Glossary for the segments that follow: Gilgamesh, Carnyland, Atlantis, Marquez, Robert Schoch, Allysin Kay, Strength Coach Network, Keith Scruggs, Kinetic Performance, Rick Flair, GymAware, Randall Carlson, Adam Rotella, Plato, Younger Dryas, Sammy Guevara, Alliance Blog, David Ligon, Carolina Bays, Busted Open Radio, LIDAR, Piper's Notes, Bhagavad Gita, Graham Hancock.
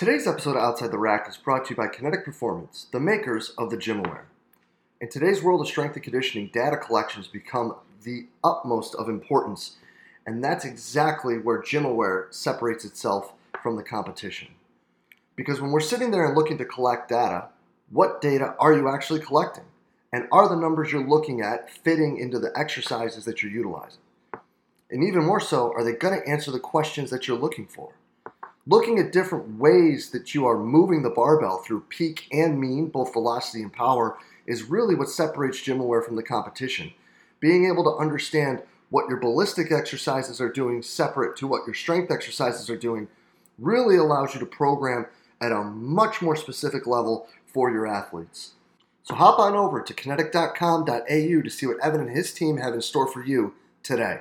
Today's episode of Outside the Rack is brought to you by Kinetic Performance, the makers of the GymAware. In today's world of strength and conditioning, data collections become the utmost of importance, and that's exactly where GymAware separates itself from the competition. Because when we're sitting there and looking to collect data, what data are you actually collecting? And are the numbers you're looking at fitting into the exercises that you're utilizing? And even more so, are they going to answer the questions that you're looking for? Looking at different ways that you are moving the barbell through peak and mean, both velocity and power, is really what separates GymAware from the competition. Being able to understand what your ballistic exercises are doing separate to what your strength exercises are doing really allows you to program at a much more specific level for your athletes. So hop on over to kinetic.com.au to see what Evan and his team have in store for you today.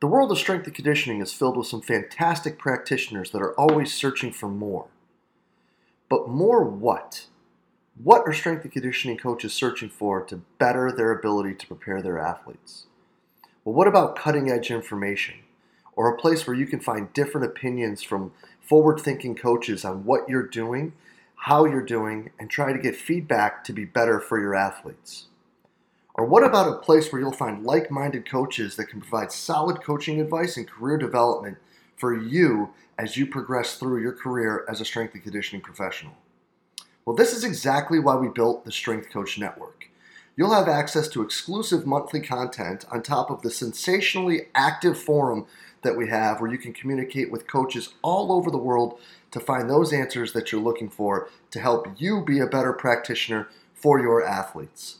The world of strength and conditioning is filled with some fantastic practitioners that are always searching for more. But more what? What are strength and conditioning coaches searching for to better their ability to prepare their athletes? Well, what about cutting-edge information, or a place where you can find different opinions from forward-thinking coaches on what you're doing, how you're doing, and try to get feedback to be better for your athletes? Or what about a place where you'll find like-minded coaches that can provide solid coaching advice and career development for you as you progress through your career as a strength and conditioning professional? Well, this is exactly why we built the Strength Coach Network. You'll have access to exclusive monthly content on top of the sensationally active forum that we have where you can communicate with coaches all over the world to find those answers that you're looking for to help you be a better practitioner for your athletes.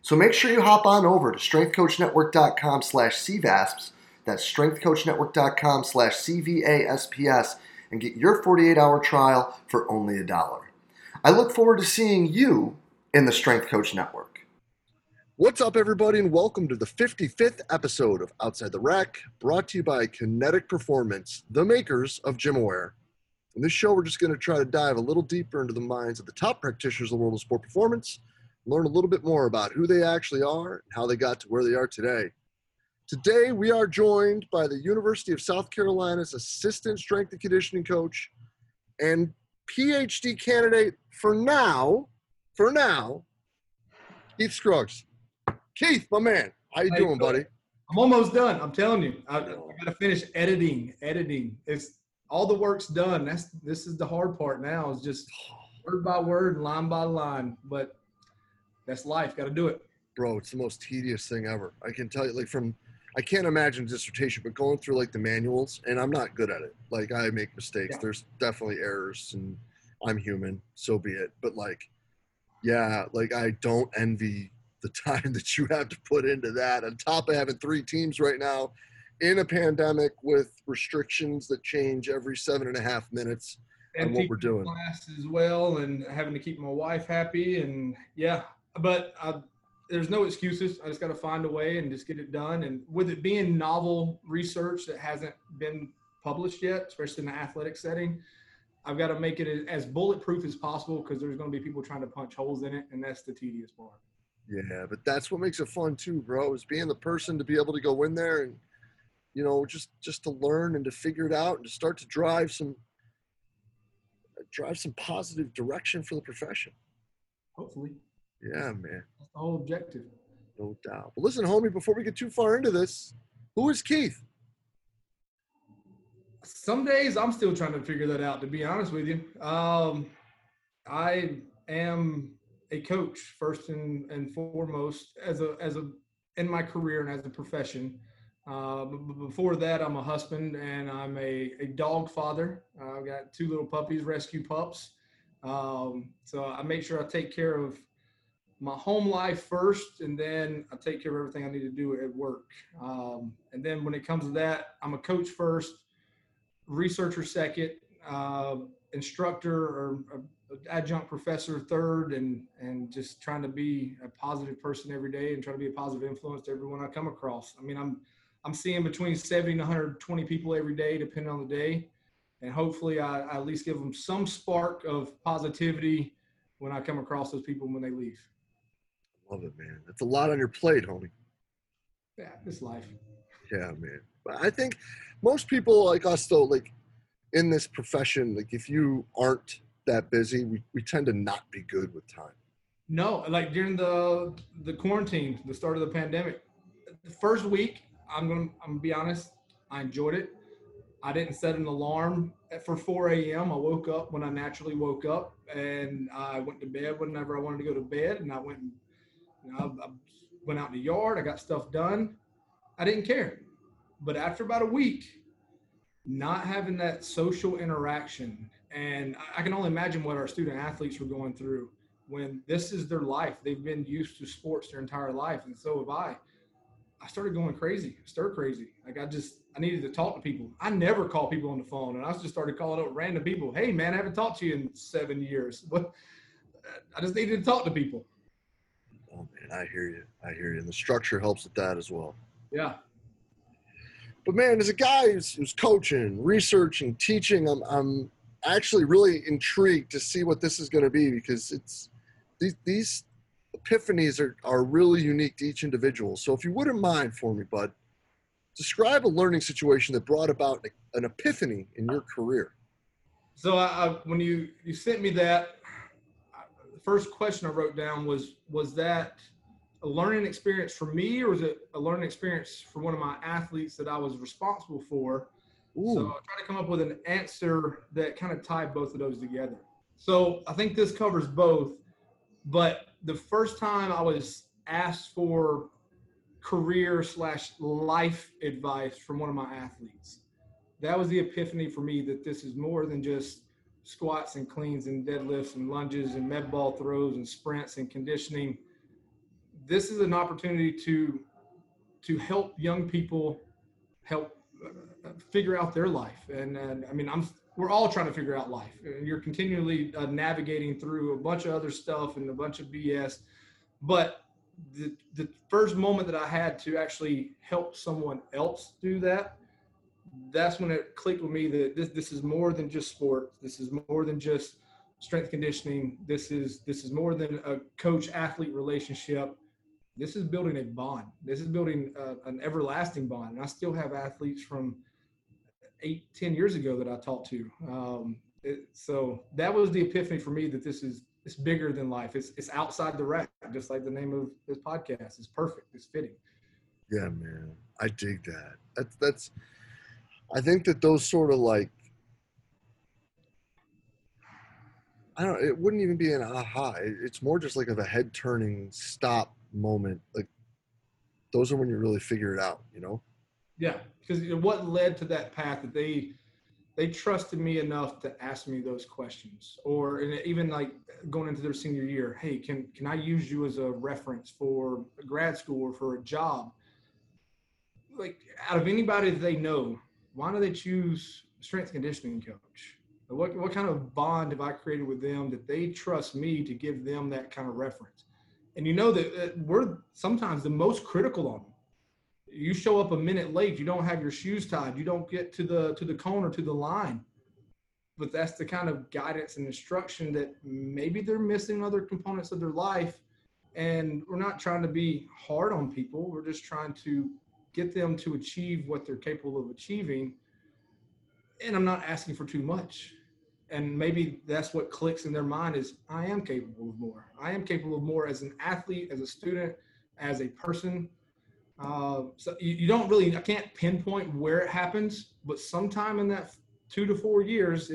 So make sure you hop on over to strengthcoachnetwork.com/CVASPS, that's strengthcoachnetwork.com/CVASPS, and get your 48-hour trial for only $1. I look forward to seeing you in the Strength Coach Network. What's up, everybody, and welcome to the 55th episode of Outside the Rack, brought to you by Kinetic Performance, the makers of GymAware. In this show, we're just going to try to dive a little deeper into the minds of the top practitioners of the world of sport performance, learn a little bit more about who they actually are and how they got to where they are today. Today, we are joined by the University of South Carolina's assistant strength and conditioning coach and PhD candidate for now, Keith Scruggs. Keith, my man, how you doing, buddy? I'm almost done. I'm telling you, I got to finish editing. It's all the work's done. This is the hard part now. It's just word by word and line by line, but that's life. Got to do it, bro. It's the most tedious thing ever. I can tell you, I can't imagine a dissertation, but going through the manuals, and I'm not good at it. I make mistakes. Yeah. There's definitely errors, and I'm human. So be it. But I don't envy the time that you have to put into that, on top of having three teams right now in a pandemic with restrictions that change every 7.5 minutes and on what we're doing. Class as well, and having to keep my wife happy, and there's no excuses. I just got to find a way and just get it done. And with it being novel research that hasn't been published yet, especially in the athletic setting, I've got to make it as bulletproof as possible because there's going to be people trying to punch holes in it, and that's the tedious part. Yeah, but that's what makes it fun too, bro, is being the person to be able to go in there and, just to learn and to figure it out and to start to drive some positive direction for the profession. Hopefully. Yeah, man. That's the whole objective. No doubt. But listen, homie, before we get too far into this, who is Keith? Some days I'm still trying to figure that out, to be honest with you. I am a coach first and foremost as a in my career and as a profession. But before that, I'm a husband and I'm a dog father. I've got two little puppies, rescue pups. So I make sure I take care of my home life first, and then I take care of everything I need to do at work. And then when it comes to that, I'm a coach first, researcher second, instructor or adjunct professor third, and just trying to be a positive person every day and trying to be a positive influence to everyone I come across. I mean, I'm seeing between 70 and 120 people every day, depending on the day. And hopefully I at least give them some spark of positivity when I come across those people when they leave. I love it, man. That's a lot on your plate, homie. Yeah, it's life. Yeah, man. But I think most people like us, though, in this profession, like if you aren't that busy, we tend to not be good with time. No, like during the quarantine, the start of the pandemic, the first week, I'm gonna be honest, I enjoyed it. I didn't set an alarm for 4 a.m. I woke up when I naturally woke up, and I went to bed whenever I wanted to go to bed, and I went, you know, I went out in the yard. I got stuff done. I didn't care. But after about a week, not having that social interaction, and I can only imagine what our student athletes were going through when this is their life. They've been used to sports their entire life, and so have I. I started going crazy, stir crazy. Like I needed to talk to people. I never call people on the phone, and I just started calling up random people. Hey man, I haven't talked to you in 7 years. But I just needed to talk to people. Oh man, I hear you. I hear you. And the structure helps with that as well. Yeah. But man, as a guy who's coaching, researching, teaching, I'm actually really intrigued to see what this is going to be, because it's these epiphanies are really unique to each individual. So if you wouldn't mind for me, bud, describe a learning situation that brought about an epiphany in your career. So when you sent me that, the first question I wrote down was that a learning experience for me, or was it a learning experience for one of my athletes that I was responsible for? Ooh. So I tried to come up with an answer that kind of tied both of those together. So I think this covers both. But the first time I was asked for career/life advice from one of my athletes, that was the epiphany for me, that this is more than just squats and cleans and deadlifts and lunges and med ball throws and sprints and conditioning. This is an opportunity to help young people figure out their life. And I mean, we're all trying to figure out life. You're continually navigating through a bunch of other stuff and a bunch of BS. But the first moment that I had to actually help someone else do that, that's when it clicked with me that this is more than just sports. This is more than just strength conditioning. This is more than a coach-athlete relationship. This is building a bond. This is building an everlasting bond. And I still have athletes from 8-10 years ago that I talked to. So that was the epiphany for me, that it's bigger than life. It's outside the rack, just like the name of this podcast. It's perfect. It's fitting. Yeah, man. I dig that. That's I think that those sort of like, it wouldn't even be an aha. It's more just like of a head turning stop moment. Like those are when you really figure it out, you know? Yeah, because what led to that path that they trusted me enough to ask me those questions, or even like going into their senior year, hey, can I use you as a reference for grad school or for a job? Like out of anybody that they know, why do they choose a strength conditioning coach? What kind of bond have I created with them that they trust me to give them that kind of reference? And you know that we're sometimes the most critical on them. You show up a minute late, you don't have your shoes tied, you don't get to the cone or to the line. But that's the kind of guidance and instruction that maybe they're missing other components of their life. And we're not trying to be hard on people. We're just trying to get them to achieve what they're capable of achieving. And I'm not asking for too much. And maybe that's what clicks in their mind is, I am capable of more. I am capable of more as an athlete, as a student, as a person. So you don't really, I can't pinpoint where it happens, but sometime in that 2 to 4 years,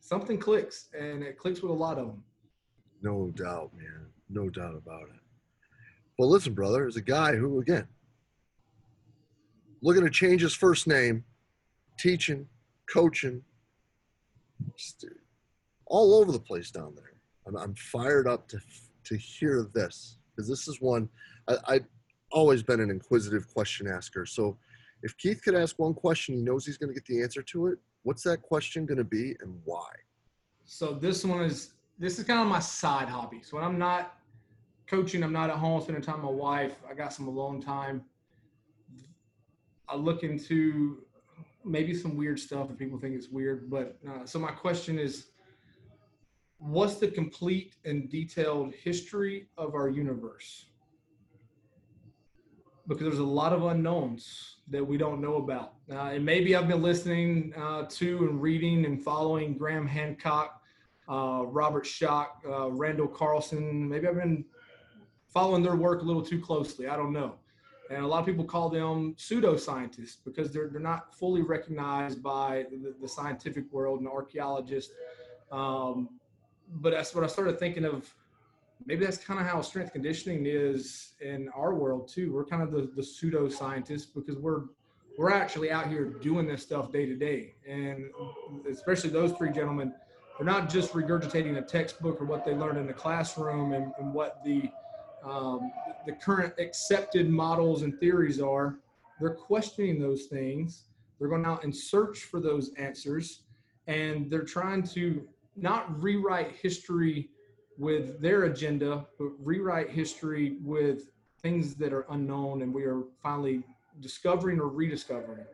something clicks, and it clicks with a lot of them. No doubt, man. No doubt about it. Well, listen, brother, as a guy who, again, looking to change his first name, teaching, coaching, just all over the place down there. I'm fired up to hear this, because this is one I always been an inquisitive question asker. So if Keith could ask one question, he knows he's going to get the answer to it. What's that question going to be, and why? So this is kind of my side hobby. So when I'm not coaching, I'm not at home spending time with my wife, I got some alone time, I look into maybe some weird stuff and people think it's weird. But so my question is, what's the complete and detailed history of our universe? because there's a lot of unknowns that we don't know about. And maybe I've been listening to and reading and following Graham Hancock, Robert Schoch, Randall Carlson. Maybe I've been following their work a little too closely. I don't know. And a lot of people call them pseudoscientists because they're not fully recognized by the scientific world and archaeologists. But that's what I started thinking of. Maybe that's kind of how strength conditioning is in our world too. We're kind of the pseudoscientists because we're actually out here doing this stuff day to day. And especially those three gentlemen, they're not just regurgitating a textbook or what they learned in the classroom and what the current accepted models and theories are. They're questioning those things. They're going out and search for those answers. And they're trying to not rewrite history with their agenda, but rewrite history with things that are unknown and we are finally discovering or rediscovering.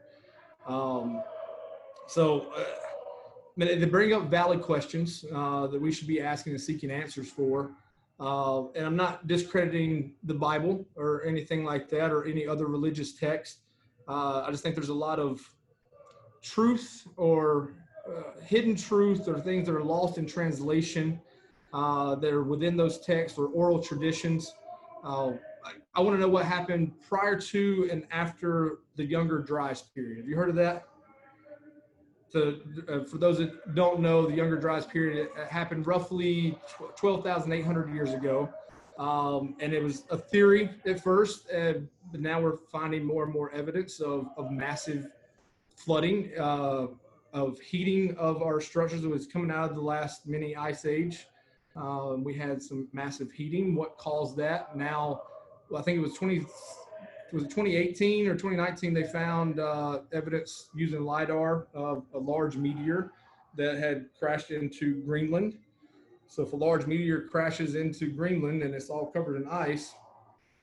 They bring up valid questions that we should be asking and seeking answers for. And I'm not discrediting the Bible or anything like that or any other religious text. I just think there's a lot of truth or hidden truth or things that are lost in translation that are within those texts or oral traditions. I want to know what happened prior to and after the Younger Dryas period. Have you heard of that? For those that don't know, the Younger Dryas period happened roughly 12,800 years ago. And it was a theory at first, but now we're finding more and more evidence of massive flooding, of heating of our structures. It was coming out of the last mini ice age. We had some massive heating. What caused that? Now, I think it was 2018 or 2019, they found evidence using LIDAR of a large meteor that had crashed into Greenland. So if a large meteor crashes into Greenland and it's all covered in ice,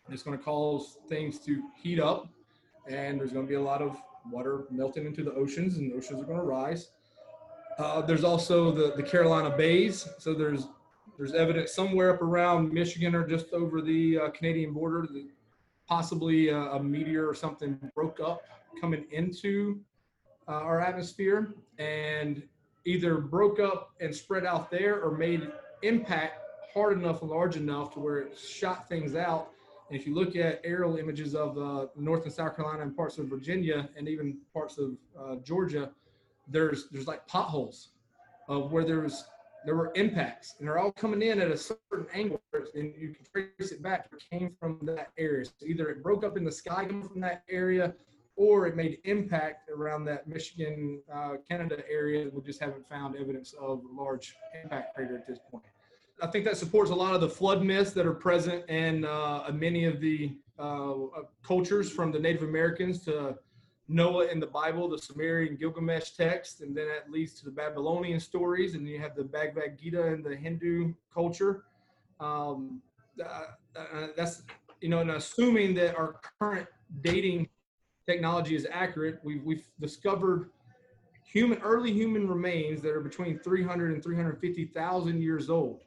it's going to cause things to heat up, and there's going to be a lot of water melting into the oceans, and the oceans are going to rise. There's also the Carolina Bays. So there's evidence somewhere up around Michigan or just over the Canadian border that possibly a meteor or something broke up coming into our atmosphere and either broke up and spread out there or made impact hard enough and large enough to where it shot things out. And if you look at aerial images of North and South Carolina and parts of Virginia and even parts of Georgia, there's like potholes of where there were impacts, and they're all coming in at a certain angle, and you can trace it back. It came from that area. So either it broke up in the sky from that area, or it made impact around that Michigan, Canada area. We just haven't found evidence of a large impact crater at this point. I think that supports a lot of the flood myths that are present in many of the cultures, from the Native Americans to Noah in the Bible, the Sumerian Gilgamesh text, and then that leads to the Babylonian stories, and you have the Bhagavad Gita and the Hindu culture. That's, and assuming that our current dating technology is accurate, we've discovered early human remains that are between 300 and 350,000 years old.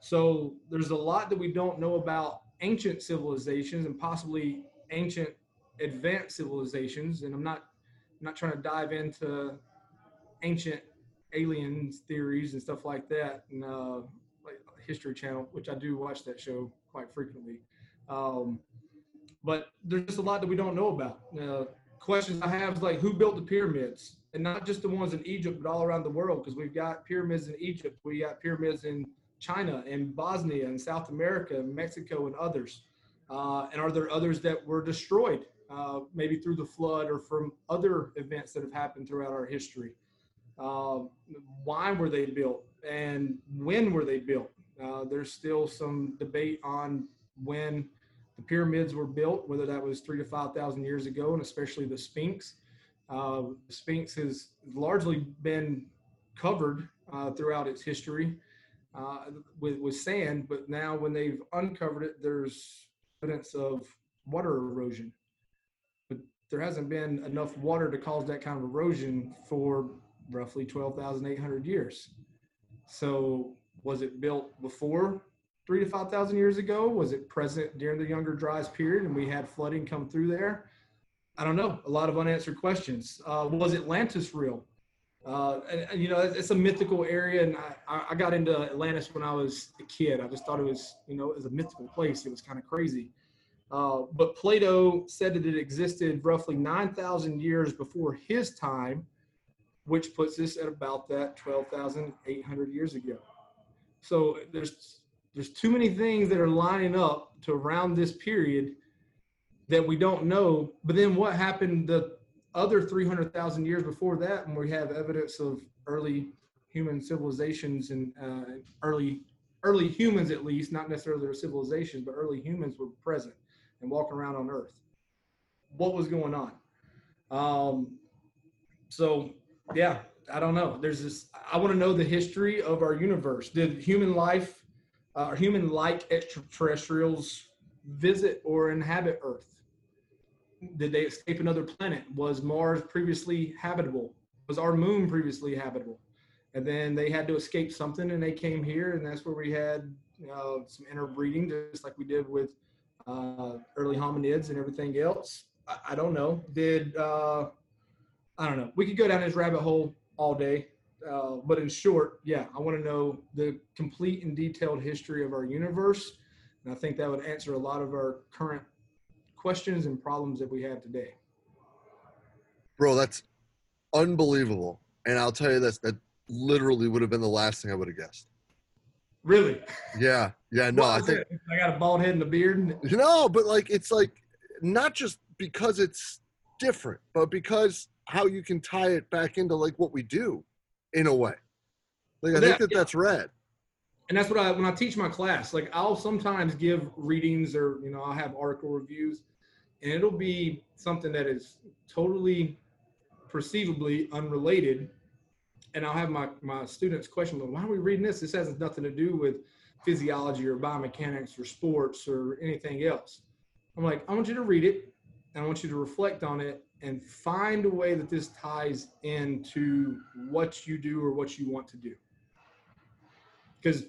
So there's a lot that we don't know about ancient civilizations and possibly ancient advanced civilizations, and I'm not trying to dive into ancient aliens theories and stuff like that, and like History Channel, which I do watch that show quite frequently. But there's just a lot that we don't know about. Questions I have is like, who built the pyramids? And not just the ones in Egypt, but all around the world, because we've got pyramids in Egypt, we got pyramids in China and Bosnia and South America and Mexico and others. And are there others that were destroyed? Maybe through the flood or from other events that have happened throughout our history. Why were they built and when were they built? There's still some debate on when the pyramids were built, whether that was 3,000 to 5,000 years ago, and especially the Sphinx. The Sphinx has largely been covered throughout its history with sand, but now when they've uncovered it, there's evidence of water erosion. But there hasn't been enough water to cause that kind of erosion for roughly 12,800 years. So was it built before 3,000 to 5,000 years ago? Was it present during the Younger Dryas period and we had flooding come through there? I don't know. A lot of unanswered questions. Was Atlantis real? And you know, it's a mythical area, and I got into Atlantis when I was a kid. I just thought it was, you know, it was a mythical place. It was kind of crazy. But Plato said that it existed roughly 9,000 years before his time, which puts us at about that 12,800 years ago. So there's too many things that are lining up to around this period that we don't know. But then what happened the other 300,000 years before that, when we have evidence of early human civilizations and early humans, at least, not necessarily their civilizations, but early humans were present and walking around on Earth. What was going on? So, yeah, I don't know. There's this, I want to know the history of our universe. Did human life, or human-like extraterrestrials visit or inhabit Earth? Did they escape another planet? Was Mars previously habitable? Was our moon previously habitable? And then they had to escape something, and they came here, and that's where we had some interbreeding, just like we did with early hominids and everything else. I don't know. I don't know. We could go down this rabbit hole all day. But in short, yeah, I want to know the complete and detailed history of our universe. And I think that would answer a lot of our current questions and problems that we have today. Bro, that's unbelievable. And I'll tell you this, that literally would have been the last thing I would have guessed. Really? Yeah. Yeah. No, I think I got a bald head and a beard. No, but like, it's like, not just because it's different, but because how you can tie it back into like what we do in a way. Like, I think that that's rad. And that's what when I teach my class, like I'll sometimes give readings or, you know, I'll have article reviews, and it'll be something that is totally perceivably unrelated. And I'll have my students question, well, why are we reading this? This has nothing to do with physiology or biomechanics or sports or anything else. I'm like, I want you to read it, and I want you to reflect on it and find a way that this ties into what you do or what you want to do. Because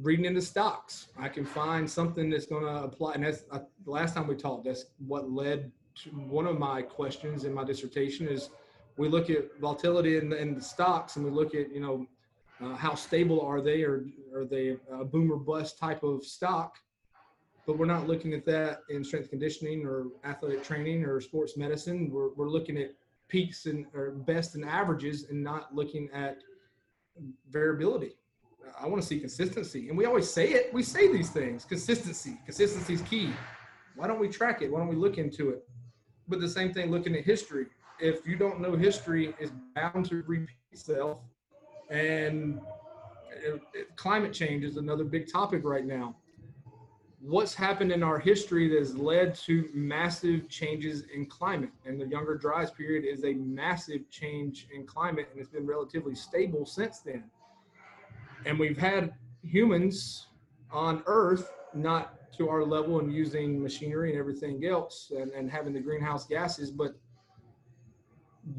reading into stocks, I can find something that's going to apply. And that's last time we talked, that's what led to one of my questions in my dissertation is, we look at volatility in the stocks, and we look at, you know, how stable are they, or are they a boom or bust type of stock? But we're not looking at that in strength conditioning or athletic training or sports medicine. We're looking at peaks and or best and averages, and not looking at variability. I want to see consistency. And we always say it. We say these things. Consistency. Consistency is key. Why don't we track it? Why don't we look into it? But the same thing looking at history. If you don't know history, it's bound to repeat itself. And climate change is another big topic right now. What's happened in our history that has led to massive changes in climate? And the Younger Dryas period is a massive change in climate, and it's been relatively stable since then. And we've had humans on Earth, not to our level and using machinery and everything else, and having the greenhouse gases, but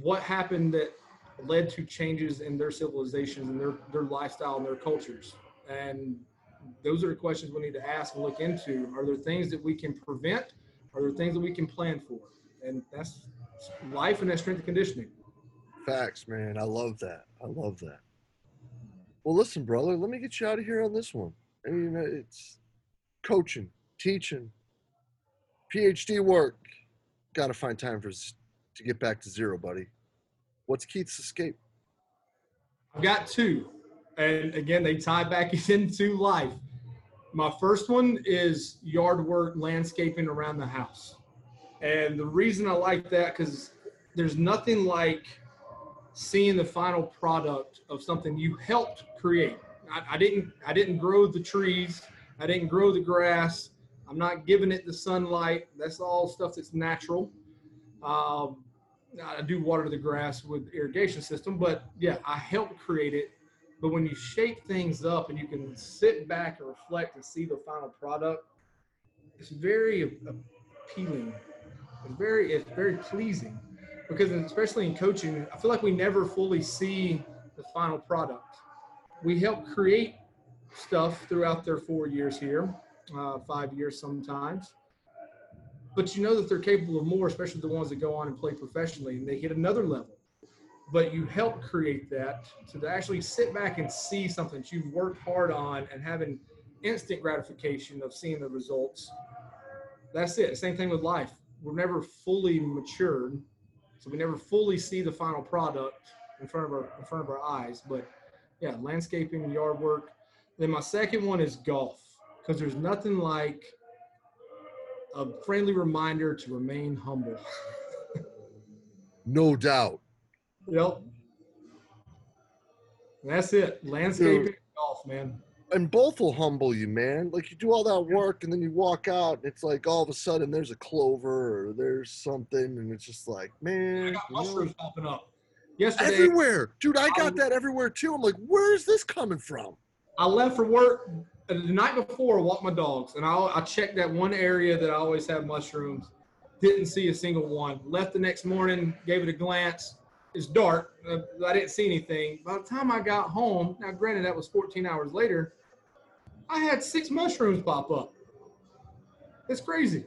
what happened that led to changes in their civilizations and their lifestyle and their cultures? And those are the questions we need to ask and look into. Are there things that we can prevent? Are there things that we can plan for? And that's life, and that's strength and conditioning. Facts, man. I love that. I love that. Well, listen, brother, let me get you out of here on this one. I mean, it's coaching, teaching, PhD work. Got to find time for to get back to zero, buddy. What's Keith's escape? I've got two. And again, they tie back into life. My first one is yard work, landscaping around the house. And the reason I like that, because there's nothing like seeing the final product of something you helped create. I didn't grow the trees. I didn't grow the grass. I'm not giving it the sunlight. That's all stuff that's natural. I do water the grass with irrigation system, but yeah, I helped create it. But when you shake things up and you can sit back and reflect and see the final product, it's very appealing. It's very pleasing, because especially in coaching, I feel like we never fully see the final product. We help create stuff throughout their 4 years here, 5 years sometimes. But you know that they're capable of more, especially the ones that go on and play professionally and they hit another level. But you help create that to actually sit back and see something that you've worked hard on and having instant gratification of seeing the results. That's it. Same thing with life. We're never fully matured, so we never fully see the final product in front of our eyes. But yeah, landscaping, yard work. Then my second one is golf, because there's nothing like a friendly reminder to remain humble. No doubt. Yep. That's it. Landscaping and golf, man. And both will humble you, man. Like, you do all that work and then you walk out and it's like all of a sudden there's a clover or there's something and it's just like, man. I got mushrooms popping up. Yesterday, everywhere. Dude, I got that everywhere too. I'm like, where is this coming from? I left for work the night before, I walked my dogs, and I checked that one area that I always have mushrooms. Didn't see a single one. Left the next morning, gave it a glance. It's dark. I didn't see anything. By the time I got home, now granted that was 14 hours later, I had 6 mushrooms pop up. It's crazy.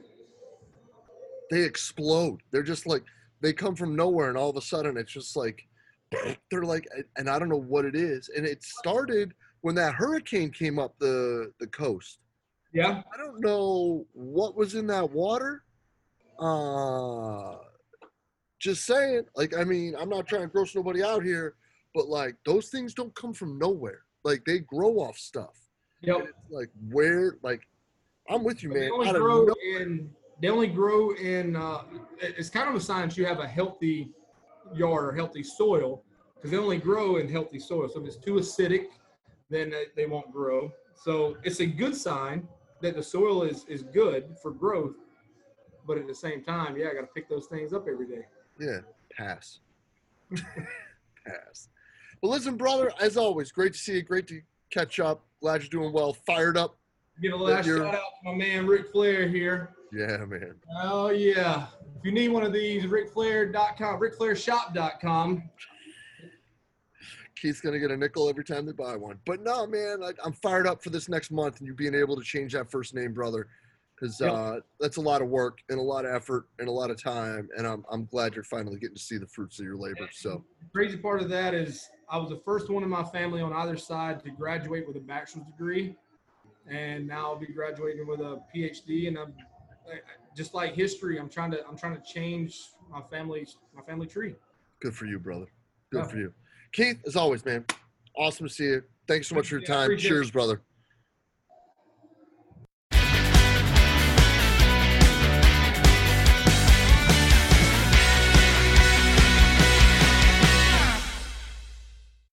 They explode. They're just like, they come from nowhere and all of a sudden it's just like, they're like, and I don't know what it is. And it started when that hurricane came up the coast. Yeah. I don't know what was in that water. Just saying, like, I mean, I'm not trying to gross nobody out here, but, like, those things don't come from nowhere. Like, they grow off stuff. Yep. It's like, where, like, I'm with you, man. They only grow in it's kind of a sign that you have a healthy yard or healthy soil, because they only grow in healthy soil. So if it's too acidic, then they won't grow. So it's a good sign that the soil is good for growth. But at the same time, yeah, I got to pick those things up every day. Yeah, pass. Pass. Well, listen, brother, as always, great to see you. Great to catch up. Glad you're doing well. Fired up. Get a last shout out to my man, Rick Flair here. Yeah, man. Oh, yeah. If you need one of these, rickflair.com, rickflairshop.com. Keith's going to get a nickel every time they buy one. But no, man, I'm fired up for this next month and you being able to change that first name, brother. Because that's a lot of work and a lot of effort and a lot of time, and I'm glad you're finally getting to see the fruits of your labor. So the crazy part of that is I was the first one in my family on either side to graduate with a bachelor's degree, and now I'll be graduating with a PhD. And I'm just like history. I'm trying to change my family tree. Good for you, brother. Good for you, Keith. As always, man. Awesome to see you. Thanks so much for your time. Cheers, brother.